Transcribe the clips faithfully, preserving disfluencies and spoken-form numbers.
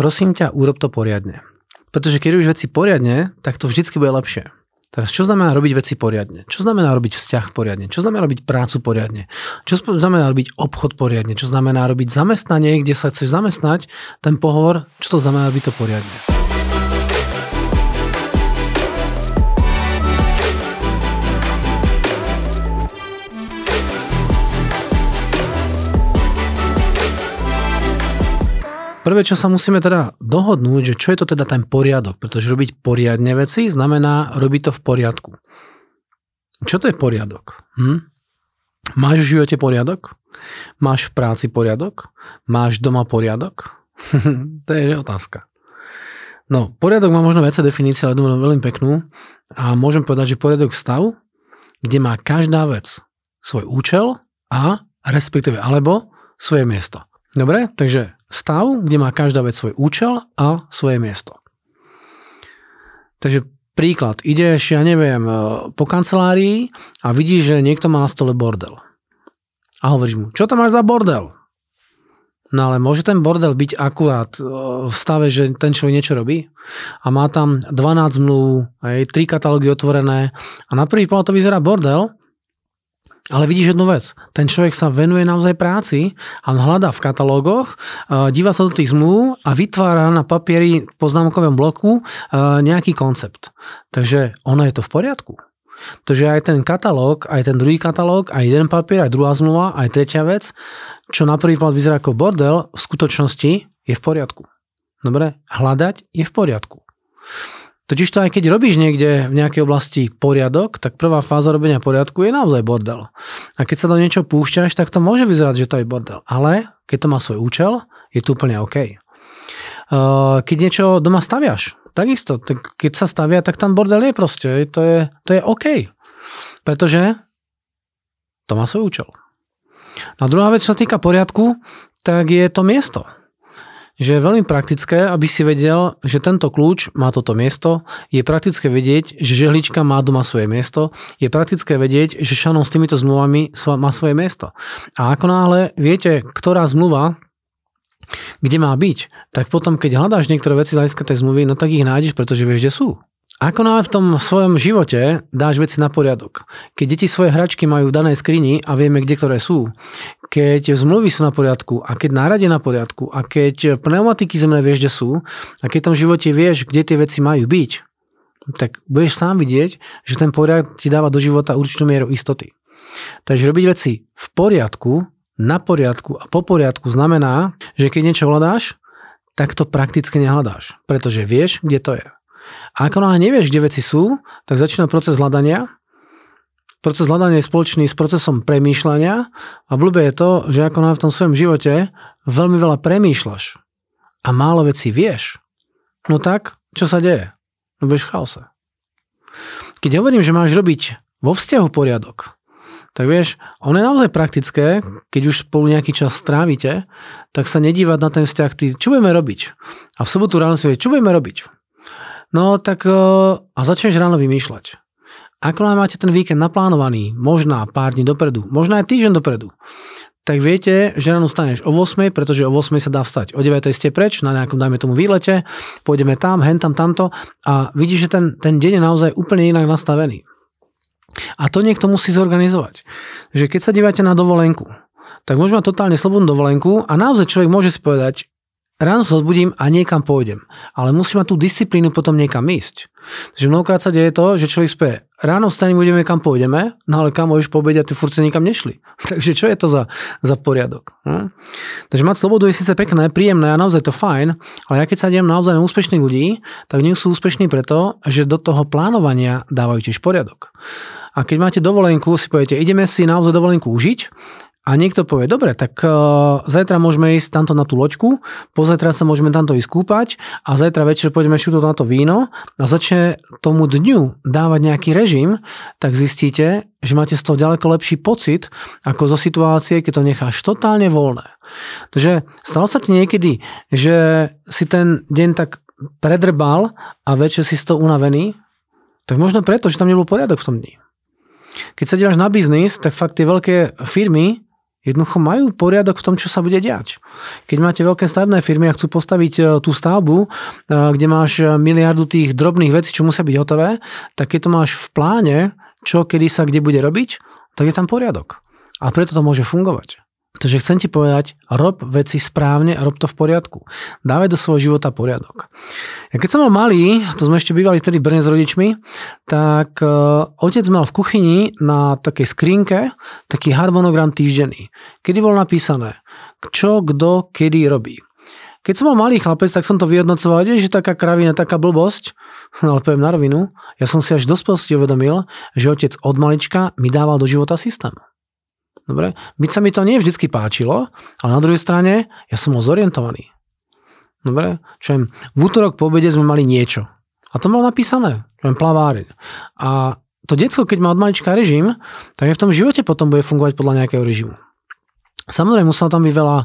prosím ťa, urob to poriadne. Pretože keď robíš veci poriadne, tak to vždycky bude lepšie. Teraz, čo znamená robiť veci poriadne? Čo znamená robiť vzťah poriadne? Čo znamená robiť prácu poriadne? Čo znamená robiť obchod poriadne? Čo znamená robiť zamestnanie, kde sa chceš zamestnať? Ten pohovor, čo to znamená robiť to poriadne? Prvé, čo sa musíme teda dohodnúť, že čo je to teda ten poriadok, pretože robiť poriadne veci znamená robiť to v poriadku. Čo to je poriadok? Hm? Máš v živote poriadok? Máš v práci poriadok? Máš doma poriadok? To je otázka. No, poriadok má možno viacej definície, ale dúfam veľmi peknú. A môžem povedať, že poriadok stav, kde má každá vec svoj účel a respektíve alebo svoje miesto. Dobre, takže stav, kde má každá vec svoj účel a svoje miesto. Takže príklad, ideš, ja neviem, po kancelárii a vidíš, že niekto má na stole bordel. A hovoríš mu, čo to máš za bordel? No ale môže ten bordel byť akurát v stave, že ten človek niečo robí a má tam dvanásť zmluv, aj tri katalógy otvorené a na prvý pohľad to vyzerá bordel, ale vidíš jednu vec, ten človek sa venuje naozaj práci a hľadá v katalógoch, díva sa do tých zmluv a vytvára na papieri v poznámkovom bloku nejaký koncept. Takže ono je to v poriadku. Takže aj ten katalóg, aj ten druhý katalóg, aj jeden papier, aj druhá zmluva, aj tretia vec, čo na prvý pohľad vyzerá ako bordel, v skutočnosti je v poriadku. Dobre, hľadať je v poriadku. Totiž to aj keď robíš niekde v nejakej oblasti poriadok, tak prvá fáza robenia poriadku je naozaj bordel. A keď sa do niečo púšťaš, tak to môže vyzerať, že to je bordel. Ale keď to má svoj účel, je to úplne OK. Keď niečo doma staviaš, takisto. Tak keď sa stavia, tak tam bordel je proste. To je, to je OK. Pretože to má svoj účel. A druhá vec, čo sa týka poriadku, tak je to miesto. Že je veľmi praktické, aby si vedel, že tento kľúč má toto miesto, je praktické vedieť, že žehlička má doma svoje miesto, je praktické vedieť, že šanon s týmito zmluvami má svoje miesto. A ako náhle viete, ktorá zmluva kde má byť, tak potom, keď hľadáš niektoré veci z hľadiska tej zmluvy, no tak ich nájdeš, pretože vieš, kde sú. Ako náhle v tom svojom živote dáš veci na poriadok. Keď deti svoje hračky majú v danej skrini a vieme, kde ktoré sú, keď zmluvy sú na poriadku a keď náradie na poriadku a keď pneumatiky zemné vieš, kde sú a keď v tom živote vieš, kde tie veci majú byť, tak budeš sám vidieť, že ten poriadok ti dáva do života určitú mieru istoty. Takže robiť veci v poriadku, na poriadku a po poriadku znamená, že keď niečo hľadáš, tak to prakticky nehľadáš, pretože vieš, kde to je. A ako náhle nevieš, kde veci sú, tak začína proces hľadania. Proces hľadania je spoločný s procesom premýšľania a blbé je to, že ako na v tom svojom živote veľmi veľa premýšľaš a málo vecí vieš. No tak, čo sa deje? No budeš v chaose. Keď hovorím, že máš robiť vo vzťahu poriadok, tak vieš, ono je naozaj praktické, keď už spolu nejaký čas strávite, tak sa nedívať na ten vzťah, ty, čo budeme robiť? A v sobotu ráno si vie, čo budeme robiť? No tak a začneš ráno vymýšľať. Ako nám máte ten víkend naplánovaný, možná pár dní dopredu, možná aj týždeň dopredu, tak viete, že ráno staneš o ôsmej, pretože o ôsmej sa dá vstať. O deviatej ste preč, na nejakom, dajme tomu, výlete, pôjdeme tam, hen tam, tamto a vidíš, že ten, ten deň je naozaj úplne inak nastavený. A to niekto musí zorganizovať. Že keď sa dívate na dovolenku, tak môžeme mať totálne slobodnú dovolenku a naozaj človek môže si povedať, ráno sa zbudím a niekam pôjdem. Ale musím mať tú disciplínu potom niekam ísť. Takže mnohokrát sa deje to, že človek spie, ráno vstanem, budeme kam pôjdeme, no ale kam už po obede a ty furt sa nikam nešli. Takže čo je to za, za poriadok? Hm? Takže mať slobodu je síce pekné, príjemné a naozaj to fajn, ale ja keď sa diem naozaj na úspešných ľudí, tak nie sú úspešní preto, že do toho plánovania dávajú tiež poriadok. A keď máte dovolenku, si poviete, ideme si naozaj dovolenku užiť, a niekto povie, dobre, tak uh, zajtra môžeme ísť tamto na tú loďku, pozajtra sa môžeme tamto ísť kúpať a zajtra večer poďme šuto na to víno a začne tomu dňu dávať nejaký režim, tak zistíte, že máte z toho ďaleko lepší pocit ako zo situácie, keď to necháš totálne voľné. Takže stalo sa ti niekedy, že si ten deň tak predrbal a večer si z toho unavený? Tak možno preto, že tam nebol poriadok v tom dni. Keď sa díváš na biznis, tak fakt tie veľké firmy Jednoducho majú poriadok v tom, čo sa bude diať. Keď máte veľké stavebné firmy a chcú postaviť tú stavbu, kde máš miliardu tých drobných vecí, čo musia byť hotové, tak keď to máš v pláne, čo kedy sa kde bude robiť, tak je tam poriadok. A preto to môže fungovať. Pretože chcem ti povedať, rob veci správne a rob to v poriadku. Dávaj do svojho života poriadok. Ja keď som bol malý, to sme ešte bývali vtedy v Brne s rodičmi, tak uh, otec mal v kuchyni na takej skrinke taký harmonogram týždenný, kedy bol napísané, čo, kto, kedy robí. Keď som bol malý chlapec, tak som to vyhodnocoval, že taká kravina, taká blbosť, ale poviem na rovinu, ja som si až v dospelosti uvedomil, že otec od malička mi dával do života systém. Dobre? Byť sa mi to nie vždycky páčilo, ale na druhej strane ja som ho zorientovaný. Dobre? Čo viem, v útorok po obede sme mali niečo. A to bolo napísané. Čo viem, plaváreň. A to decko, keď má od malička režim, tak je v tom živote potom bude fungovať podľa nejakého režimu. Samozrejme, musela tam byť veľa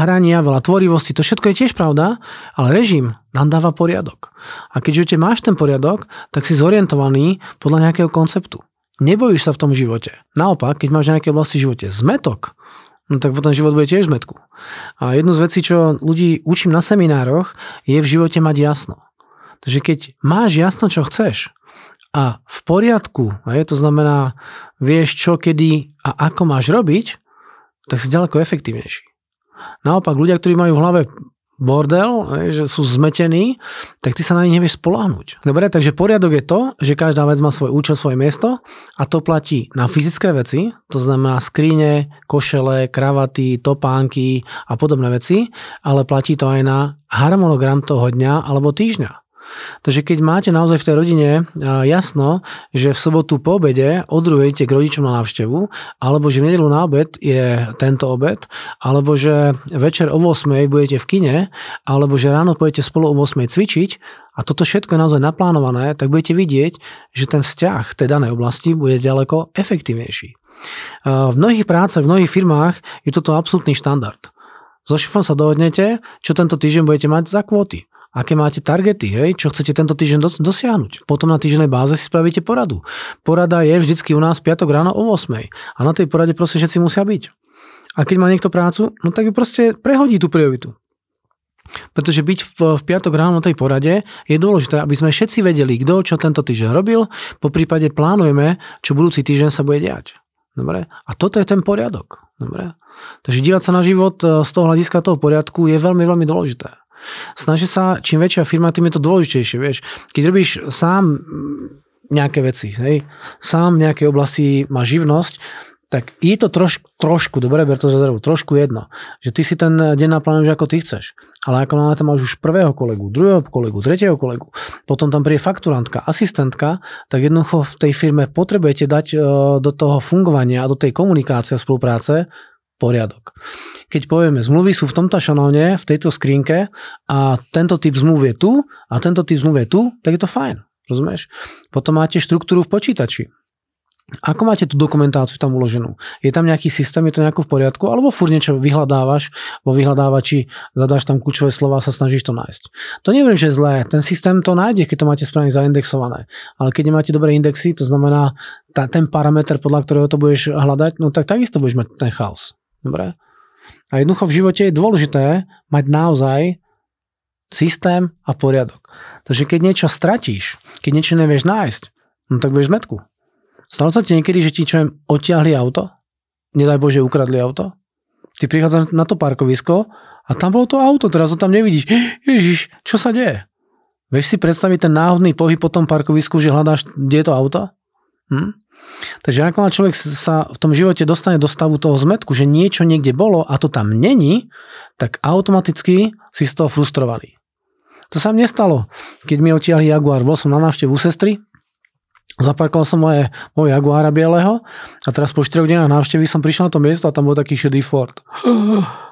hrania, veľa tvorivosti, to všetko je tiež pravda, ale režim nám dáva poriadok. A keďže máš ten poriadok, tak si zorientovaný podľa nejakého konceptu. Nebojíš sa v tom živote. Naopak, keď máš nejaké oblasti v živote zmetok, no tak potom život bude tiež v zmetku. A jednu z vecí, čo ľudí učím na seminároch, je v živote mať jasno. Takže keď máš jasno, čo chceš a v poriadku, a je to znamená, vieš čo, kedy a ako máš robiť, tak si ďaleko efektívnejší. Naopak, ľudia, ktorí majú v hlave bordel, že sú zmetení, tak ty sa na nich nevieš spoľahnúť. Dobre, takže poriadok je to, že každá vec má svoj účel, svoje miesto a to platí na fyzické veci, to znamená skrine, košele, kravaty, topánky a podobné veci, ale platí to aj na harmonogram toho dňa alebo týždňa. Takže keď máte naozaj v tej rodine jasno, že v sobotu po obede odrujete k rodičom na návštevu, alebo že v nedeľu na obed je tento obed, alebo že večer o ôsmej budete v kine, alebo že ráno pôjdete spolu o ôsmej cvičiť a toto všetko je naozaj naplánované, tak budete vidieť, že ten vzťah v tej danej oblasti bude ďaleko efektívnejší. V mnohých prácach, v mnohých firmách je toto absolútny štandard. So šefom sa dohodnete, čo tento týždeň budete mať za kvóty. Aké máte targety, hej? Čo chcete tento týždeň dosiahnuť. Potom na týždennej báze si spravíte poradu. Porada je vždycky u nás piatok ráno o ôsmej. A na tej porade proste všetci musia byť. A keď má niekto prácu, no tak ju proste prehodí tú prioritu. Pretože byť v, v piatok ráno na tej porade je dôležité, aby sme všetci vedeli, kto čo tento týždeň robil, poprípade plánujeme, čo budúci týždeň sa bude diať. Dobre? A toto je ten poriadok. Dobre? Takže dívať sa na život z toho hľadiska toho poriadku je veľmi, veľmi dôležité. Snaží sa, čím väčšia firma, tým je to dôležitejšie, vieš. Keď robíš sám nejaké veci, hej, sám v nejakej oblasti má živnosť, tak je to troš, trošku, dobre, ber to za zrebu, trošku jedno, že ty si ten deň naplánuješ, ako ty chceš. Ale ako na to máš už prvého kolegu, druhého kolegu, tretieho kolegu, potom tam príde fakturantka, asistentka, tak jednoducho v tej firme potrebujete dať do toho fungovania a do tej komunikácie a spolupráce poriadok. Keď povieme, zmluvy sú v tomto šanóne, v tejto skrinke a tento typ zmluv je tu a tento typ zmluv je tu, tak je to fajn. Rozumieš? Potom máte štruktúru v počítači. Ako máte tú dokumentáciu tam uloženú? Je tam nejaký systém, je to nejako v poriadku? Alebo furt niečo vyhľadávaš vo vyhľadávači, zadáš tam kľúčové slova a sa snažíš to nájsť. To neviem, že je zlé. Ten systém to nájde, keď to máte správne zaindexované. Ale keď nemáte dobré indexy, to znamená tá, ten parameter, podľa ktorého to budeš hľadať, no tak takisto budeš mať ten chaos. Dobre? A jednoducho v živote je dôležité mať naozaj systém a poriadok. Takže keď niečo stratíš, keď niečo nevieš nájsť, no tak budeš v zmetku. Stalo sa ti niekedy, že ti čo im odtiahli auto? Nedaj Bože, ukradli auto? Ty prichádzaš na to parkovisko a tam bolo to auto, teraz ho tam nevidíš. Ježiš, čo sa deje? Vieš si predstaviť ten náhodný pohyb po tom parkovisku, že hľadáš, kde je to auto? Hm? Takže ako človek sa v tom živote dostane do stavu toho zmetku, že niečo niekde bolo a to tam není, tak automaticky si z toho frustrovaný. To sa mne stalo, keď mi odtiahli Jaguar. Bol som na návštevu sestry, zaparkoval som moje, moje Jaguara bieleho a teraz po štyroch dňoch návštevy som prišiel na to miesto a tam bol taký šedý Ford.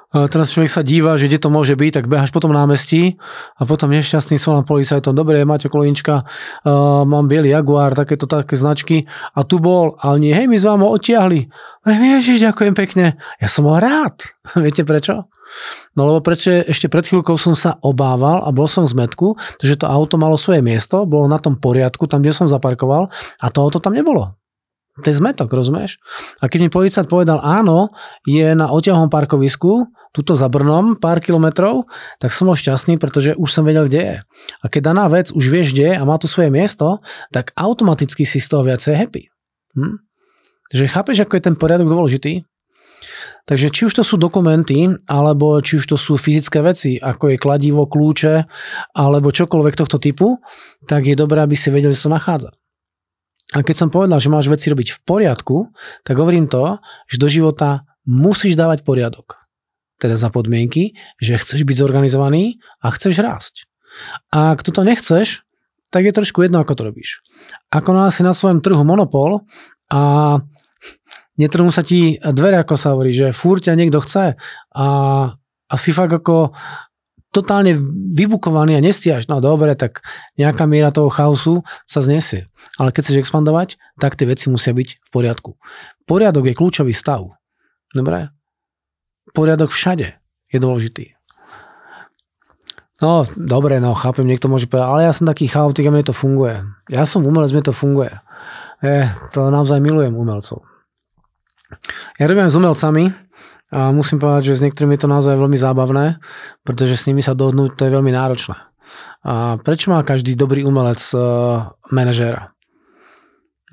A teraz človek sa díva, že kde to môže byť, tak behaš po tom námestí a potom nešťastný som na policajtom. Dobre, Maťo Kolonička, uh, mám biely Jaguar, takéto také značky a tu bol, ale nie, hej, my sme ho odtiahli. Ježiš, ďakujem pekne. Ja som ho rád. Viete prečo? No lebo prečo ešte pred chvíľkou som sa obával a bol som v zmetku, že to auto malo svoje miesto, bolo na tom poriadku, tam, kde som zaparkoval a to auto tam nebolo. To je zmetok, rozumieš? A keď mi policajt povedal, áno, je na odtiahom parkovisku, tuto za Brnom, pár kilometrov, tak som bol šťastný, pretože už som vedel, kde je. A keď daná vec už vieš, kde je a má to svoje miesto, tak automaticky si z toho viacej happy. Hm? Takže chápeš, ako je ten poriadok dôležitý? Takže či už to sú dokumenty, alebo či už to sú fyzické veci, ako je kladivo, kľúče, alebo čokoľvek tohto typu, tak je dobré, aby si vedel, že sa nachádza. A keď som povedal, že máš veci robiť v poriadku, tak hovorím to, že do života musíš dávať poriadok. Teda za podmienky, že chceš byť zorganizovaný a chceš rásť. A ak toto nechceš, tak je trošku jedno, ako to robíš. Ako nás je na svojom trhu monopol a netrhnú sa ti dvere, ako sa hovorí, že furt ťa niekto chce a, a si fakt ako totálne vybukovaný a nestiaš, no dobre, tak nejaká miera toho chaosu sa znesie. Ale keď chceš expandovať, tak tie veci musia byť v poriadku. Poriadok je kľúčový stav. Dobre? Poriadok všade je dôležitý. No, dobre, no, chápem, niekto môže povedať, ale ja som taký chaotik a mne to funguje. Ja som umelec, mne to funguje. Je, to naozaj milujem umelcov. Ja robím s umelcami, a musím povedať, že s niektorými je to naozaj veľmi zábavné, pretože s nimi sa dohodnúť to je veľmi náročné. A prečo má každý dobrý umelec uh, manažéra?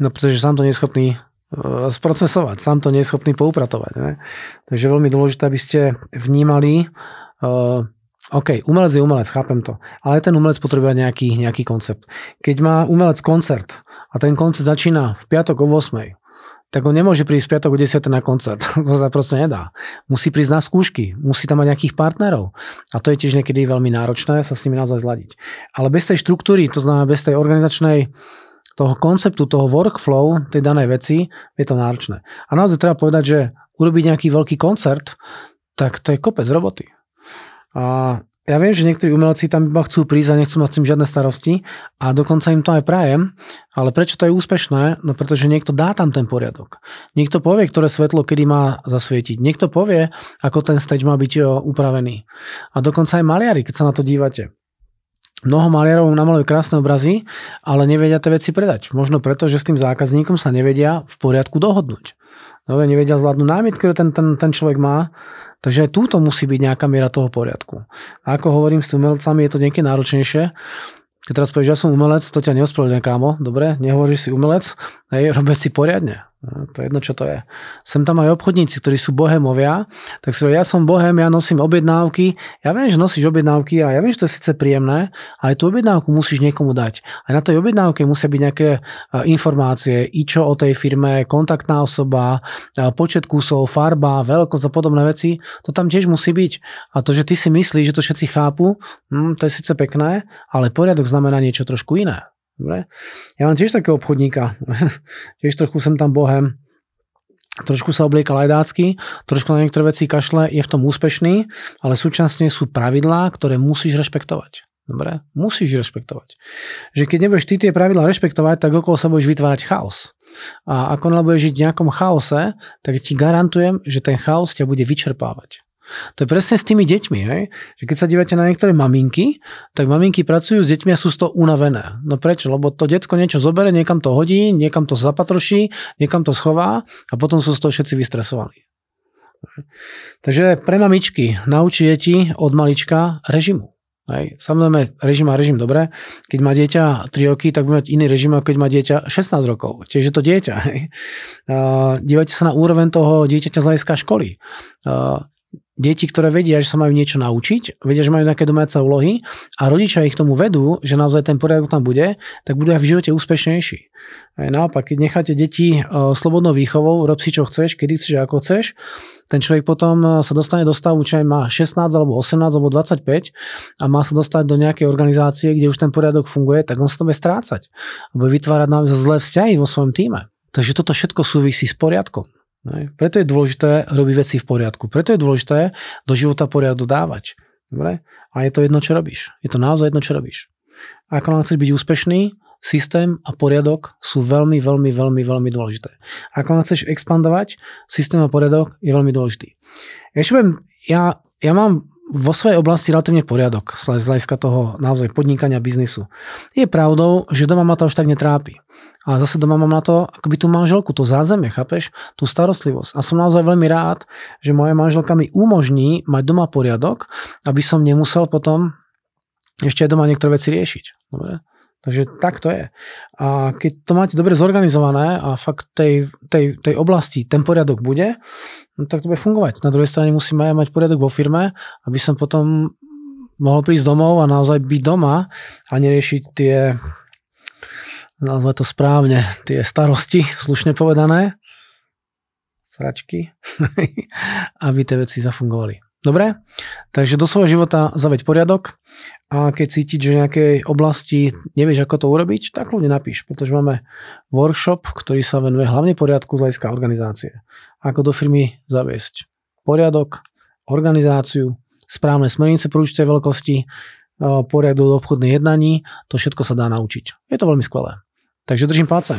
No pretože sám to nie je schopný uh, sprocesovať, sám to nie je schopný poupratovať. Ne? Takže je veľmi dôležité, aby ste vnímali, uh, ok, umelec je umelec, chápem to, ale ten umelec potrebuje nejaký, nejaký koncept. Keď má umelec koncert a ten koncert začína v piatok o ôsmej, tak on nemôže prísť v piatok o desiatej na koncert. To sa proste nedá. Musí prísť na skúšky, musí tam mať nejakých partnerov. A to je tiež niekedy veľmi náročné sa s nimi naozaj zladiť. Ale bez tej štruktúry, to znamená bez tej organizačnej toho konceptu, toho workflow, tej danej veci, je to náročné. A naozaj treba povedať, že urobiť nejaký veľký koncert, tak to je kopec roboty. A ja viem, že niektorí umelci tam iba chcú prísť a nechcú mať s tým žiadne starosti a dokonca im to aj prajem. Ale prečo to je úspešné? No pretože niekto dá tam ten poriadok. Niekto povie, ktoré svetlo kedy má zasvietiť. Niekto povie, ako ten stage má byť upravený. A dokonca aj maliari, keď sa na to dívate. Mnoho maliarov namalujú krásne obrazy, ale nevedia tie veci predať. Možno preto, že s tým zákazníkom sa nevedia v poriadku dohodnúť. Dobre, nevedia zvládnuť námiet, ktorý ten, ten, ten človek má. Takže aj túto musí byť nejaká miera toho poriadku. A ako hovorím s umelcami, je to niekedy náročnejšie. Keď teraz povieš, ja som umelec, to ťa neospravedlňuje, kámo. Dobre, nehovoríš si umelec, hej, robiť si poriadne. No, to je jedno, čo to je. Sem tam aj obchodníci, ktorí sú bohemovia, tak si hovorí, ja som bohem, ja nosím objednávky. Ja viem, že nosíš objednávky a ja viem, že to je síce príjemné, ale tú objednávku musíš niekomu dať. A na tej objednávke musia byť nejaké informácie, ičo o tej firme, kontaktná osoba, počet kusov, farba, veľkosť a podobné veci. To tam tiež musí byť. A to, že ty si myslíš, že to všetci chápu, hm, to je síce pekné, ale poriadok znamená niečo trošku iné. Dobre? Ja mám tiež takého obchodníka, tiež trochu som tam bohem, trošku sa obliekal aj dácky, trošku na niektoré veci kašle, je v tom úspešný, ale súčasne sú pravidlá, ktoré musíš rešpektovať. Dobre? Musíš rešpektovať. Že keď nebudeš ty tie pravidlá rešpektovať, tak okolo sa budeš vytvárať chaos. A ako nebudeš žiť v nejakom chaose, tak ti garantujem, že ten chaos ťa bude vyčerpávať. To je presne s tými deťmi, hej? Že keď sa dívate na niektoré maminky, tak maminky pracujú s deťmi a sú z toho unavené. No prečo? Lebo to decko niečo zobere, niekam to hodí, niekam to zapatroší, niekam to schová a potom sú z toho všetci vystresovaní. Takže pre mamičky naučí deti od malička režimu. Hej. Samozrejme, režim a režim, dobre. Keď má dieťa tri roky, tak bude mať iný režim, ako keď má dieťa šestnásť rokov. Čiže to dieťa. Hej. Uh, dívajte sa na úroveň toho dieťaťa z hľadiska školy. Uh, Deti, ktoré vedia, že sa majú niečo naučiť, vedia, že majú nejaké domáce úlohy a rodičia ich tomu vedú, že naozaj ten poriadok tam bude, tak budú aj v živote úspešnejší. Aj naopak, keď necháte deti slobodnou výchovou, rob si čo chceš, kedy chceš, ako chceš, ten človek potom sa dostane do stavu, čo aj má šestnásť, alebo osemnásť, alebo dvadsaťpäť a má sa dostať do nejakej organizácie, kde už ten poriadok funguje, tak on sa to bude strácať. Bude vytvárať naozaj zlé vzťahy vo svojom týme. Takže toto všetko súvisí s poriadkom. Preto je dôležité robiť veci v poriadku. Preto je dôležité do života poriadok dávať. Dobre? A je to jedno, čo robíš. Je to naozaj jedno, čo robíš. A ako chceš byť úspešný, systém a poriadok sú veľmi, veľmi, veľmi, veľmi dôležité. A ako chceš expandovať, systém a poriadok je veľmi dôležitý. Ešte budem, ja, ja mám vo svojej oblasti relatívne poriadok z hľadiska toho naozaj podnikania biznisu. Je pravdou, že doma ma to už tak netrápi. A zase doma mám na to akoby tú manželku, to zázemie, chápeš? Tú starostlivosť. A som naozaj veľmi rád, že moja manželka mi umožní mať doma poriadok, aby som nemusel potom ešte aj doma niektoré veci riešiť. Dobre? Takže tak to je. A keď to máte dobre zorganizované a fakt tej, tej, tej oblasti ten poriadok bude, no tak to bude fungovať. Na druhej strane musíme mať poriadok vo firme, aby som potom mohol prísť domov a naozaj byť doma a neriešiť tie, nazvať to správne, tie starosti, slušne povedané, sračky, aby tie veci zafungovali. Dobre, takže do svojho života zaveď poriadok a keď cítiť, že v nejakej oblasti nevieš, ako to urobiť, tak ľudne napíš, pretože máme workshop, ktorý sa venuje hlavne poriadku z hľadiska organizácie. Ako do firmy zaviesť poriadok, organizáciu, správne smernice pre určité veľkosti, poriadok do obchodných jednaní, to všetko sa dá naučiť. Je to veľmi skvelé. Takže držím palce.